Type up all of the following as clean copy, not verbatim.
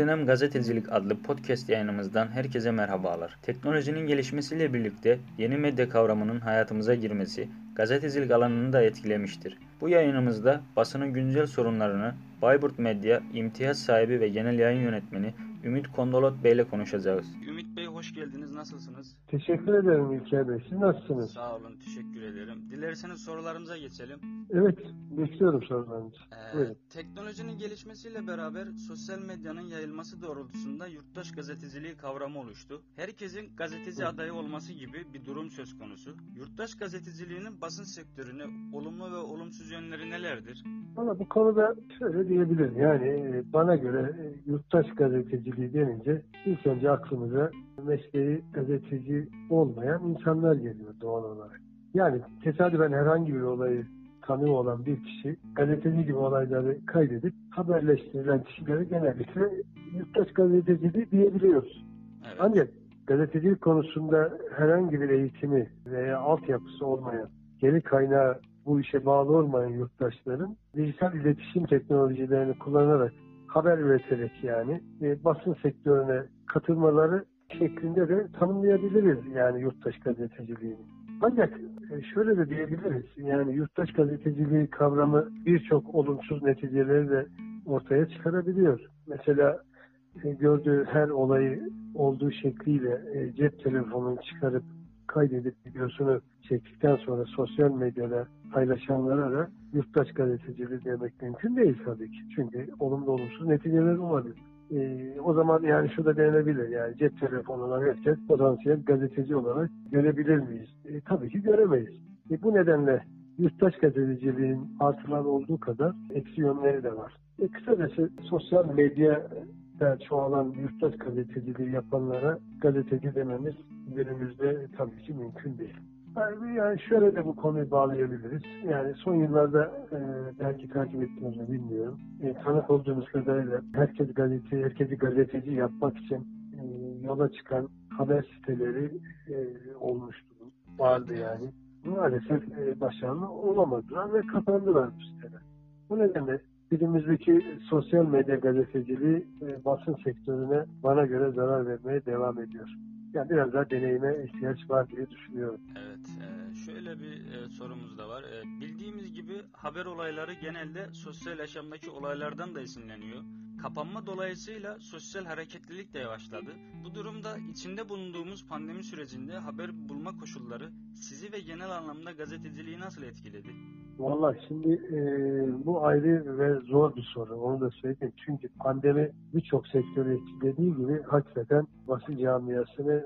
Dönem Gazetecilik adlı podcast yayınımızdan herkese merhabalar. Teknolojinin gelişmesiyle birlikte yeni medya kavramının hayatımıza girmesi gazetecilik alanını da etkilemiştir. Bu yayınımızda basının güncel sorunlarını Bayburt Medya imtiyaz sahibi ve genel yayın yönetmeni Ümit Kondolat Bey ile konuşacağız. Ümit Bey hoş geldiniz. Nasılsınız? Teşekkür ederim İlker Bey. Siz nasılsınız? Sağ olun. Teşekkür ederim. Dilerseniz sorularımıza geçelim. Evet. Bekliyorum sorularınızı. Teknolojinin gelişmesiyle beraber sosyal medyanın yayılması doğrultusunda yurttaş gazeteciliği kavramı oluştu. Herkesin gazeteci adayı olması gibi bir durum söz konusu. Yurttaş gazeteciliğinin basın sektörüne olumlu ve olumsuz yönleri nelerdir? Valla bu konuda şöyle diyebilirim. Yani bana göre yurttaş gazeteci denince ilk önce aklımıza mesleği gazeteci olmayan insanlar geliyor doğal olarak. Yani tesadüfen herhangi bir olayı tanığı olan bir kişi gazeteci gibi olayları kaydedip haberleştirilen kişilere genellikle yurttaş gazeteciliği diyebiliyoruz. Evet. Ancak gazetecilik konusunda herhangi bir eğitimi veya altyapısı olmayan, geri kaynağı bu işe bağlı olmayan yurttaşların dijital iletişim teknolojilerini kullanarak haber üreterek yani basın sektörüne katılmaları şeklinde de tanımlayabiliriz yani yurttaş gazeteciliğini. Ancak şöyle de diyebiliriz yani yurttaş gazeteciliği kavramı birçok olumsuz neticeleri de ortaya çıkarabiliyor. Mesela gördüğü her olayı olduğu şekliyle cep telefonunu çıkarıp kaydedip videosunu çektikten sonra sosyal medyada paylaşanlara da yurttaş gazeteciliği demek mümkün değil tabii ki. Çünkü olumlu olumsuz neticeler olabilir. O zaman yani şu da denebilir yani cep telefonundan herkes potansiyel gazeteci olarak görebilir miyiz? Tabii ki göremeyiz. Bu nedenle yurttaş gazeteciliğin artıları olduğu kadar eksi yönleri de var. Kısacası sosyal medyada çoğalan yurttaş gazeteciliği yapanlara gazeteci dememiz günümüzde tabii ki mümkün değil. Yani şöyle de bu konuyu bağlayabiliriz. Yani son yıllarda belki takip ettiğinizi bilmiyorum. Tanık olduğumuz kadarıyla herkesi gazeteci yapmak için yola çıkan haber siteleri olmuştu. Vardı yani. Maalesef başarılı olamadılar ve kapandılar bu siteler. Bu nedenle günümüzdeki sosyal medya gazeteciliği basın sektörüne bana göre zarar vermeye devam ediyor. Yani biraz daha deneyime ihtiyaç var diye düşünüyorum. Evet, şöyle bir sorumuz da var. Bildiğimiz gibi haber olayları genelde sosyal yaşamdaki olaylardan da esinleniyor. Kapanma dolayısıyla sosyal hareketlilik de yavaşladı. Bu durumda içinde bulunduğumuz pandemi sürecinde haber bulma koşulları sizi ve genel anlamda gazeteciliği nasıl etkiledi? Vallahi şimdi bu ayrı ve zor bir soru. Onu da söyleyeyim. Çünkü pandemi birçok sektörü etkilediği gibi hakikaten basın camiasını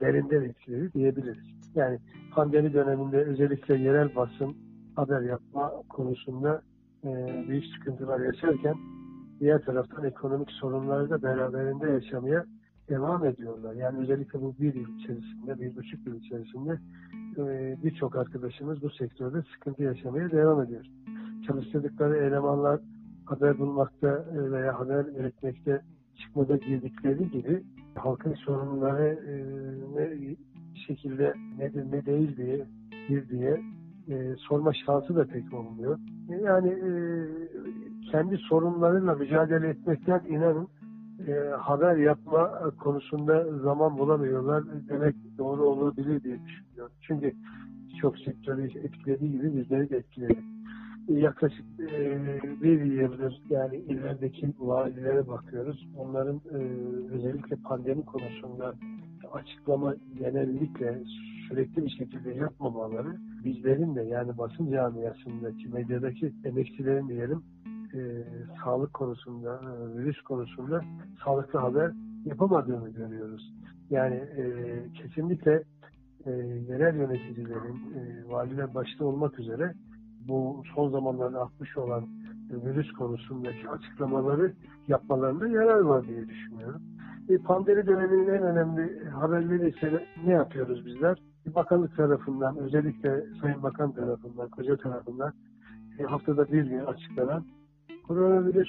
derinden etkiledi diyebiliriz. Yani pandemi döneminde özellikle yerel basın haber yapma konusunda büyük sıkıntılar yaşarken diğer taraftan ekonomik sorunları da beraberinde yaşamaya devam ediyorlar. Yani özellikle bu bir buçuk yıl içerisinde birçok arkadaşımız bu sektörde sıkıntı yaşamaya devam ediyor. Çalıştırdıkları elemanlar haber bulmakta veya haber üretmekte çıkmada girdikleri gibi halkın sorunları ne şekilde nedir ne değil diye sorma şansı da pek olmuyor. Yani kendi sorunlarıyla mücadele etmekten inanın haber yapma konusunda zaman bulamıyorlar demek doğru olabilir diye düşünüyorum. Çünkü çok sektörü etkilediği gibi bizleri de etkiledi. Yaklaşık bir yıldır yani ilerideki valilere bakıyoruz. Onların özellikle pandemi konusunda açıklama genellikle sürekli bir şekilde yapmamaları bizlerin de yani basın camiasındaki medyadaki emekçilerin diyelim sağlık konusunda, virüs konusunda sağlıklı haber yapamadığını görüyoruz. Yani kesinlikle yerel yöneticilerin, valiler başta olmak üzere bu son zamanlarda artmış olan virüs konusundaki açıklamaları yapmalarında yarar var diye düşünüyorum. Pandemi döneminin en önemli haberleri ise ne yapıyoruz bizler? Bakanlık tarafından, özellikle Sayın Bakan tarafından, koca tarafından haftada bir gün açıklanan koronavirüs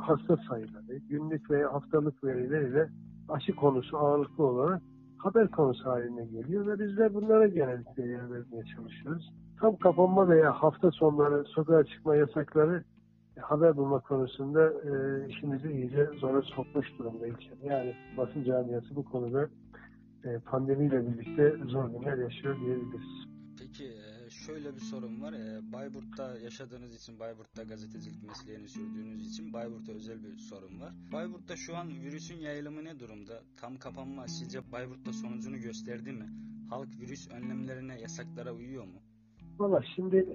hasta sayıları, günlük veya haftalık verileriyle aşı konusu ağırlıklı olarak haber konusu haline geliyor ve bizler bunlara genellikle yer vermeye çalışıyoruz. Tam kapanma veya hafta sonları sokağa çıkma yasakları haber bulma konusunda işimizi iyice zora sokmuş durumda ilçem. Yani basın camiası bu konuda pandemiyle birlikte zor günler yaşıyor diyebiliriz. Peki şöyle bir sorum var. Bayburt'ta yaşadığınız için, Bayburt'ta gazetecilik mesleğini sürdüğünüz için Bayburt'a özel bir sorum var. Bayburt'ta şu an virüsün yayılımı ne durumda? Tam kapanma sizce Bayburt'ta sonucunu gösterdi mi? Halk virüs önlemlerine, yasaklara uyuyor mu? Valla şimdi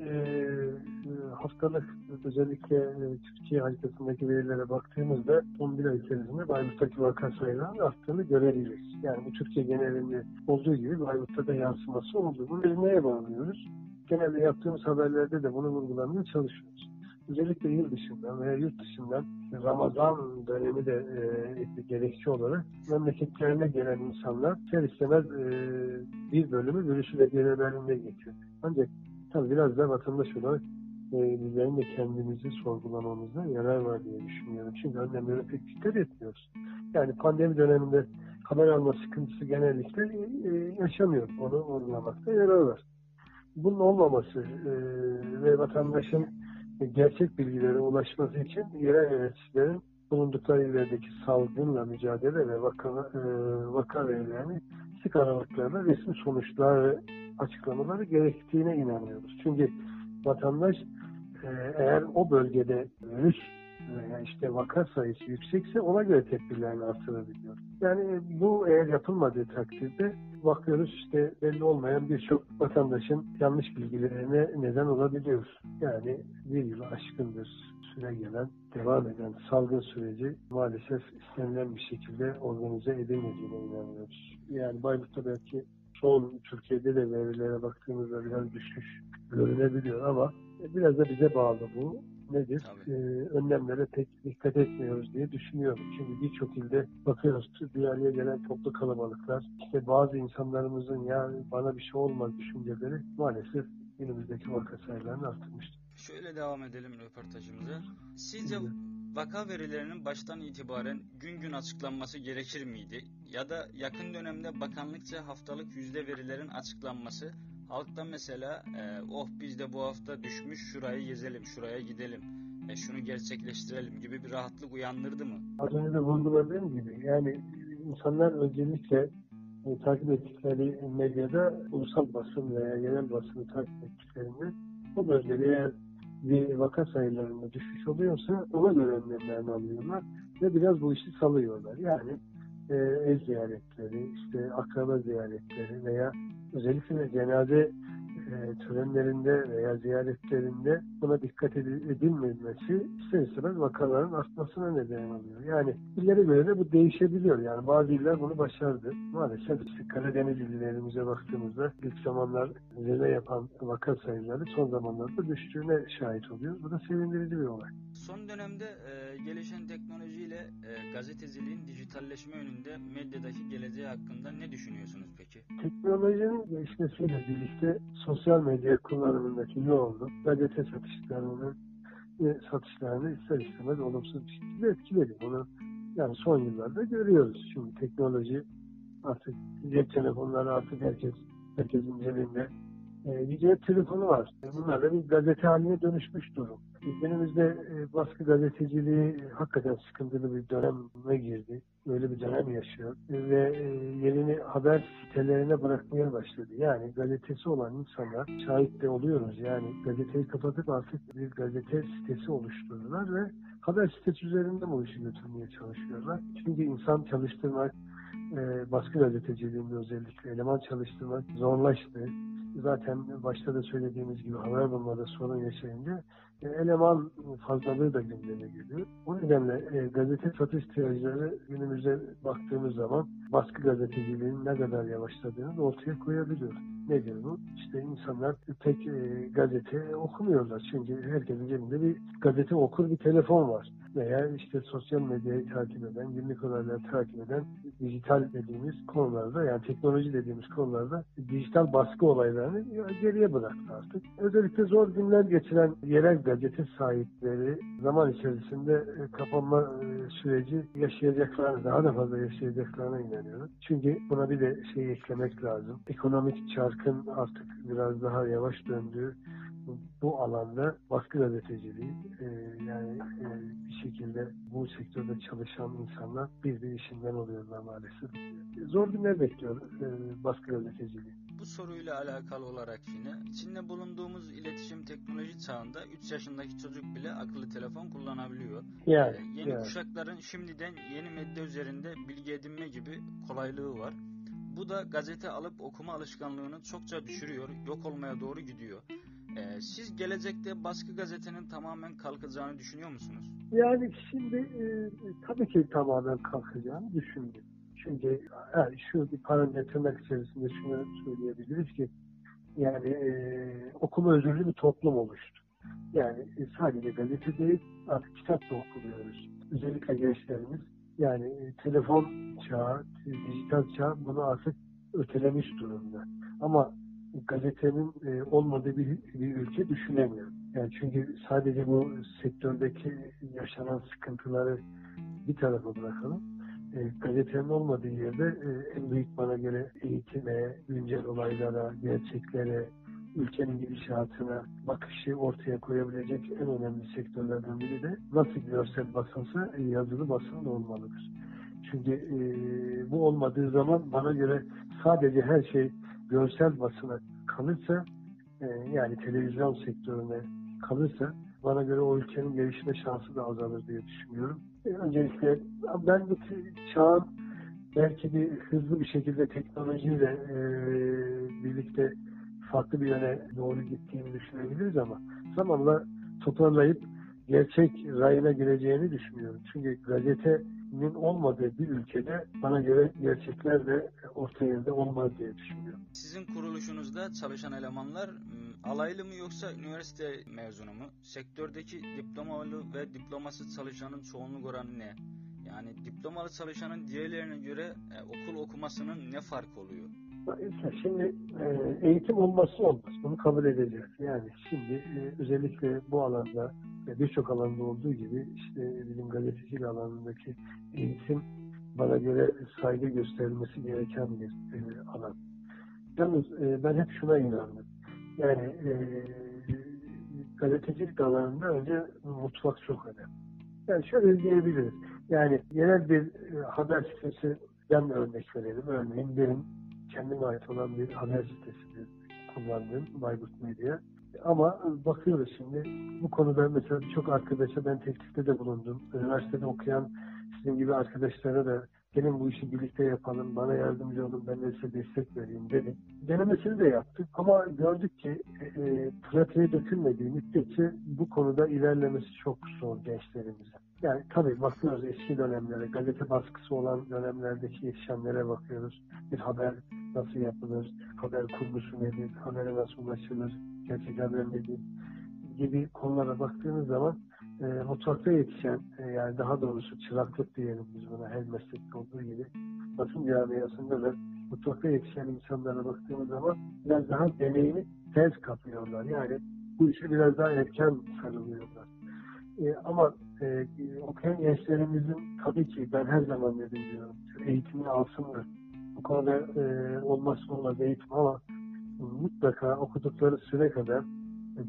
haftalık özellikle Türkiye haritasındaki verilere baktığımızda son bir ay içerisinde Bayburt'taki vaka sayılarının arttığını görebiliriz. Yani bu Türkiye genelinde olduğu gibi Bayburt'ta da yansıması oldu. Bunu biz neye bağlıyoruz? Genelde yaptığımız haberlerde de bunu vurgulamaya çalışıyoruz. Özellikle yıl dışından veya yurt dışından Ramazan dönemi de gerekçe olarak memleketlerine gelen insanlar her istemez bir bölümü virüsü de beraberinde geçiyor. Ancak tabii biraz da vatandaş olarak bizlerin de kendimizi sorgulamamızda yarar var diye düşünüyorum. Çünkü önlemlere pek dikkat etmiyoruz. Yani pandemi döneminde haber alma sıkıntısı genellikle yaşamıyor. Onu vurgulamakta yarar var. Bunun olmaması ve vatandaşın gerçek bilgilere ulaşması için yerel yöneticilerin bulundukları illerdeki salgınla mücadele ve vaka verilerini sık aralıklarla resmi sonuçlar açıklamaları gerektiğine inanıyoruz. Çünkü vatandaş eğer o bölgede virüs veya işte vaka sayısı yüksekse ona göre tedbirlerini artırabiliyor. Yani bu eğer yapılmadığı takdirde bakıyoruz işte belli olmayan birçok vatandaşın yanlış bilgilerine neden olabiliyor. Yani bir yıl aşkındır süre gelen, devam eden salgın süreci maalesef istenilen bir şekilde organize edemediğine inanıyoruz. Yani Bayburt'ta belki son Türkiye'de de verilere baktığımızda biraz düşüş görünebiliyor ama biraz da bize bağlı bu. Nedir? Önlemlere pek dikkat etmiyoruz diye düşünüyorum. Çünkü birçok ilde bakıyoruz bir araya gelen toplu kalabalıklar, işte bazı insanlarımızın ya bana bir şey olmaz düşünceleri maalesef günümüzdeki vaka sayılarını arttırmıştı. Şöyle devam edelim röportajımıza. Sizce vaka verilerinin baştan itibaren gün gün açıklanması gerekir miydi? Ya da yakın dönemde bakanlıkça haftalık yüzde verilerin açıklanması, halkta mesela biz de bu hafta düşmüş, şurayı gezelim, şuraya gidelim, şunu gerçekleştirelim gibi bir rahatlık uyandırdı mı? Az önce de vurguladığım gibi yani insanlar özellikle takip ettikleri medyada ulusal basın veya yerel basını takip ettiklerinde o bölgede eğer bir vaka sayılarında düşüş oluyorsa ona göre önlemlerini alıyorlar ve biraz bu işi salıyorlar. Yani ev ziyaretleri, işte akraba ziyaretleri veya özellikle cenaze törenlerinde veya ziyaretlerinde buna dikkat edilmemesi ister istemez vakaların artmasına neden oluyor. Yani illere göre de bu değişebiliyor. Yani bazı iller bunu başardı. Maalesef işte Karadeniz illerimize baktığımızda ilk zamanlar zirve yapan vaka sayıları son zamanlarda düştüğüne şahit oluyoruz. Bu da sevindirici bir olay. Son dönemde gelişen teknolojiyle gazeteciliğin dijitalleşme önünde medyadaki geleceği hakkında ne düşünüyorsunuz peki? Teknolojinin gelişmesiyle birlikte sosyal medya kullanımındaki yoğunluk, gazete satışlarını ister istemez olumsuz bir şekilde etkiledi. Bunu yani son yıllarda görüyoruz. Şimdi teknoloji artık cep telefonları artık herkesin cebinde. Bir cep telefonu var. Bunlar da bir gazete haline dönüşmüş durum. Günümüzde baskı gazeteciliği hakikaten sıkıntılı bir döneme girdi. Böyle bir dönem yaşıyor. Ve yerini haber sitelerine bırakmaya başladı. Yani gazetesi olan insanlar şahit de oluyoruz. Yani gazeteyi kapatıp artık bir gazete sitesi oluşturuyorlar ve haber sitesi üzerinden bu işi götürmeye çalışıyorlar. Çünkü insan çalıştırmak, baskı gazeteciliğinde özellikle eleman çalıştırmak zorlaştı. Zaten başta da söylediğimiz gibi haber bulmada sorun yaşayınca eleman fazlalığı da gündeme geliyor. O nedenle gazete satış siteleri günümüze baktığımız zaman baskı gazeteciliğinin ne kadar yavaşladığını ortaya koyabiliyor. Nedir bu? İşte insanlar pek gazete okumuyorlar. Çünkü herkesin cebinde bir gazete okur bir telefon var. Veya işte sosyal medyayı takip eden, günlük olayları takip eden dijital dediğimiz konularda yani teknoloji dediğimiz konularda dijital baskı olaylarını geriye bıraktı artık. Özellikle zor günler geçiren yerel gazete sahipleri zaman içerisinde kapanma süreci yaşayacaklarına, daha da fazla yaşayacaklarına inanıyorum. Çünkü buna bir de eklemek lazım. Ekonomik çarkın artık biraz daha yavaş döndüğü bu alanda baskı gazeteciliği bir şekilde bu sektörde çalışan insanlar bir işinden oluyorlar maalesef. Zor günler bekliyor baskı gazeteciliği. Bu soruyla alakalı olarak yine Çin'le bulunduğumuz iletişim teknoloji çağında 3 yaşındaki çocuk bile akıllı telefon kullanabiliyor. Yeni kuşakların şimdiden yeni medya üzerinde bilgi edinme gibi kolaylığı var. Bu da gazete alıp okuma alışkanlığını çokça düşürüyor, yok olmaya doğru gidiyor. Siz gelecekte baskı gazetenin tamamen kalkacağını düşünüyor musunuz? Yani şimdi tabii ki tamamen kalkacağını düşünüyorum. Çünkü şu bir parantez tırnak içerisinde şunu söyleyebiliriz ki okuma özürlü bir toplum oluştu. Yani sadece gazete değil, artık kitap da okuyoruz. Özellikle gençlerimiz telefon çağı, dijital çağ bunu artık ötelemiş durumda. Ama gazetenin olmadığı bir ülke düşünemiyorum. Çünkü sadece bu sektördeki yaşanan sıkıntıları bir tarafa bırakalım. Gazetenin olmadığı yerde en büyük bana göre eğitime, güncel olaylara, gerçeklere, ülkenin gidişatına bakışı ortaya koyabilecek en önemli sektörlerden biri de nasıl görsel basınsa yazılı basın da olmalıdır. Çünkü bu olmadığı zaman bana göre sadece her şey görsel basına kalırsa, televizyon sektörüne kalırsa bana göre o ülkenin gelişme şansı da azalır diye düşünüyorum. Öncelikle ben bu çağın belki bir hızlı bir şekilde teknolojiyle birlikte farklı bir yöne doğru gittiğini düşünebiliriz ama zamanla toparlayıp gerçek rayına gireceğini düşünüyorum. Çünkü gazetenin olmadığı bir ülkede bana göre gerçekler de ortaya olmaz diye düşünüyorum. Sizin kuruluşunuzda çalışan elemanlar alaylı mı yoksa üniversite mezunu mu? Sektördeki diplomalı ve diplomasız çalışanın çoğunluk oranı ne? Yani diplomalı çalışanın diğerlerine göre okul okumasının ne farkı oluyor? Şimdi eğitim olması olmaz. Bunu kabul edeceğiz. Şimdi özellikle bu alanda birçok alanda olduğu gibi bizim gazetecilik alanındaki eğitim bana göre saygı gösterilmesi gereken bir alan. Yalnız ben hep şuna inandım. Gazetecilik alanında önce mutfak çok önemli. Şöyle diyebiliriz. Genel bir haber sitesinden örnek verelim. Örneğin benim kendime ait olan bir haber sitesi kullandığım Bayburt Medya. Ama bakıyoruz şimdi bu konuda mesela birçok arkadaşa ben teklifte de bulundum. Üniversitede okuyan sizin gibi arkadaşlara da gelin bu işi birlikte yapalım, bana yardımcı olun, ben de size destek vereyim dedim. Denemesini de yaptık ama gördük ki pratiğe dökülmediği müddetçe bu konuda ilerlemesi çok zor gençlerimize. Tabii bakıyoruz eski dönemlere, gazete baskısı olan dönemlerdeki yetişenlere bakıyoruz. Bir haber nasıl yapılır, haber kurgusu nedir, habere nasıl ulaşılır, gerçek haber nedir gibi konulara baktığınız zaman mutfakta yetişen, daha doğrusu çıraklık diyelim biz buna, her meslekte olduğu gibi basın camiasında da mutfakta yetişen insanlara baktığımız zaman biraz daha deneyimi tez kapıyorlar. Bu işe biraz daha erken sarılıyorlar. Ama okuyan gençlerimizin tabii ki ben her zaman diyorum eğitimini alsınlar. Bu konuda olmazsa olmaz eğitim ama mutlaka okudukları süre kadar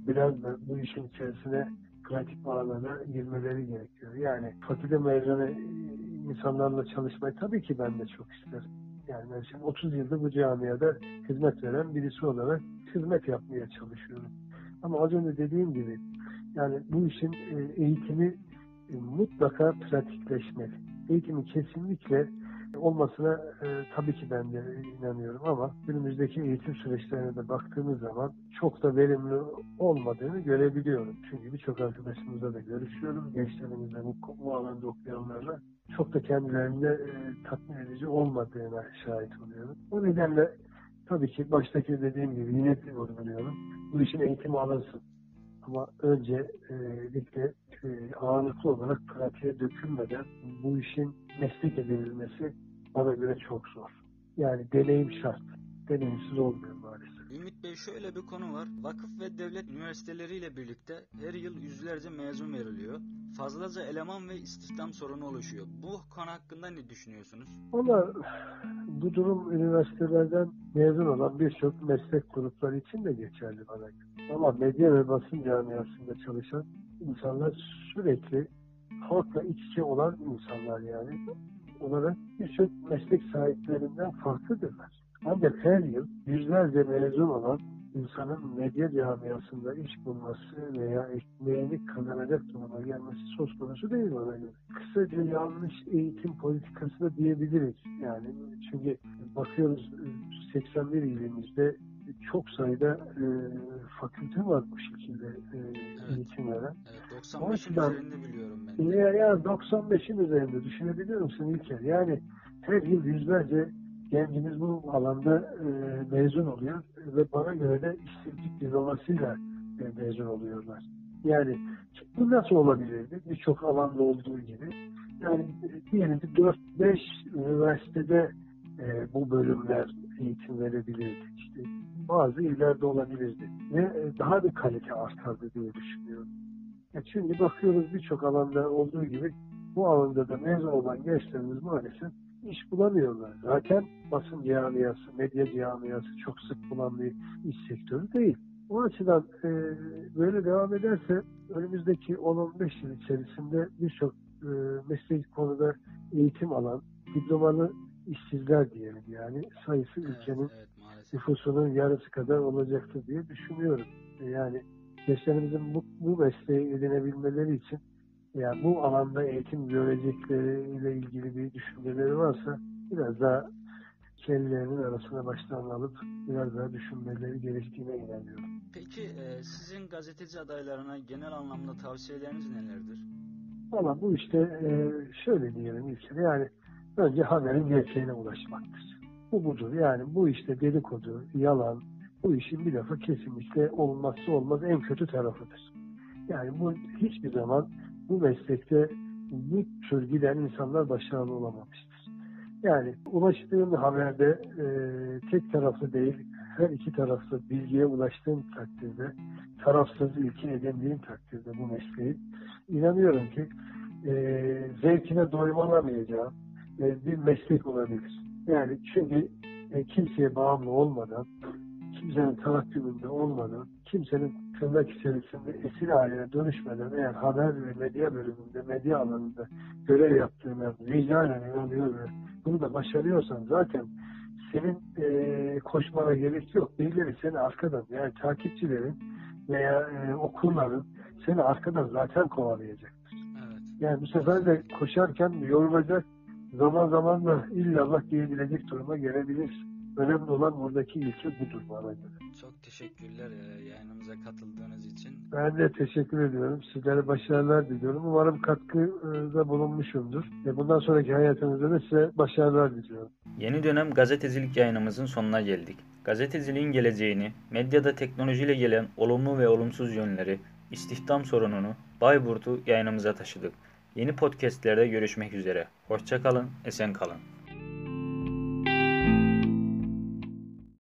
biraz da bu işin içerisine pratik alanlara girmeleri gerekiyor. Fakülte mezunu insanlarla çalışmayı tabii ki ben de çok isterim. Ben şimdi 30 yıldır bu camiada hizmet veren birisi olarak hizmet yapmaya çalışıyorum. Ama az önce dediğim gibi bu işin eğitimi mutlaka pratikleşmeli. Eğitimin kesinlikle olmasına tabii ki ben de inanıyorum ama günümüzdeki eğitim süreçlerine de baktığımız zaman çok da verimli olmadığını görebiliyorum. Çünkü birçok arkadaşımızla da görüşüyorum. Gençlerimizle bu alanda okuyanlarla çok da kendilerine tatmin edici olmadığına şahit oluyorum. O nedenle tabii ki baştaki dediğim gibi yine bir vurguluyorum. Bu işin eğitimi alınsın. Ama öncelikle ağırlıklı olarak pratiğe dökülmeden bu işin meslek edinilmesi bana göre çok zor. Deneyim şart. Deneyimsiz olmuyor maalesef. Ümit Bey, şöyle bir konu var. Vakıf ve devlet üniversiteleriyle birlikte her yıl yüzlerce mezun veriliyor. Fazlaca eleman ve istihdam sorunu oluşuyor. Bu konu hakkında ne düşünüyorsunuz? Ama bu durum üniversitelerden mezun olan birçok meslek grupları için de geçerli bana göre. Ama medya ve basın camiasında çalışan insanlar sürekli halkla iç içe olan insanlar yani. Olarak birçok meslek sahiplerinden farklıdırlar. Ancak her yıl yüzlerce mezun olan insanın medya camiasında iş bulması veya ekmeğini kazanacak duruma gelmesi söz konusu değil bana göre. Kısaca yanlış eğitim politikası da diyebiliriz. Yani çünkü bakıyoruz 81 ilimizde çok sayıda fakülte var bu şekilde eğitim veren. Evet, 95'in üzerinde biliyorum ben. Ya 95'in üzerinde düşünebiliyor musun İlker? Yani her yıl yüzlerce gencimiz bu alanda mezun oluyor ve bana göre de işsizlik diplomasıyla mezun oluyorlar. Yani bu nasıl olabilirdi? Birçok alanda olduğu gibi. Yani diyelim ki 4-5 üniversitede bu bölümler eğitim verebilirdi işte. Bazı illerde olabilirdi ve daha bir kalite artardı diye düşünüyorum. Şimdi bakıyoruz birçok alanda olduğu gibi bu alanda da mezun olan gençlerimiz maalesef iş bulamıyorlar. Zaten basın camiası, medya camiası çok sık bulan bir iş sektörü değil. O açıdan böyle devam ederse önümüzdeki 10-15 yıl içerisinde birçok mesleki konuda eğitim alan diplomalı işsizler diyelim yani sayısı ülkenin nüfusunun yarısı kadar olacaktır diye düşünüyorum. Yani gençlerimizin bu mesleği edinebilmeleri için yani bu alanda eğitim görecekleriyle ilgili bir düşünceleri varsa biraz daha kendilerinin arasına başlarını alıp biraz daha düşünmeleri gerektiğine inanıyorum. Peki sizin gazeteci adaylarına genel anlamda tavsiyeleriniz nelerdir? Valla bu işte şöyle diyelim ilk yani önce haberin gerçeğine ulaşmaktır. Bu budur. Yani bu işte dedikodu, yalan, bu işin bir lafı kesinlikle olmazsa olmaz en kötü tarafıdır. Yani bu hiçbir zaman bu meslekte bu tür giden insanlar başarılı olamamıştır. Yani ulaştığın haberde tek taraflı değil, her iki taraflı bilgiye ulaştığın takdirde, tarafsız ilke edindiğin takdirde bu mesleği inanıyorum ki zevkine doyulamayacağı bir meslek olabilir. Yani çünkü kimseye bağımlı olmadan, kimsenin tahakkümünde olmadan, kimsenin tırnak içerisinde esir haline dönüşmeden eğer haber ve medya bölümünde, medya alanında görev yaptığına vicdanen inanıyor ve bunu da başarıyorsan zaten senin koşmana gerek yok. Birileri seni arkadan yani takipçilerin veya okurların seni arkadan zaten kovalayacaktır. Evet. Yani bu sefer de koşarken yorulacak, zaman zaman da illallah diyebilecek duruma gelebilir. Önemli olan buradaki ilke budur bana göre. Çok teşekkürler yayınımıza katıldığınız için. Ben de teşekkür ediyorum. Sizlere başarılar diliyorum. Umarım katkıda bulunmuşumdur. Bundan sonraki hayatınızda da size başarılar diliyorum. Yeni dönem gazetecilik yayınımızın sonuna geldik. Gazeteciliğin geleceğini, medyada teknolojiyle gelen olumlu ve olumsuz yönleri, istihdam sorununu, Bayburt'u yayınımıza taşıdık. Yeni podcastlerde görüşmek üzere. Hoşça kalın, esen kalın.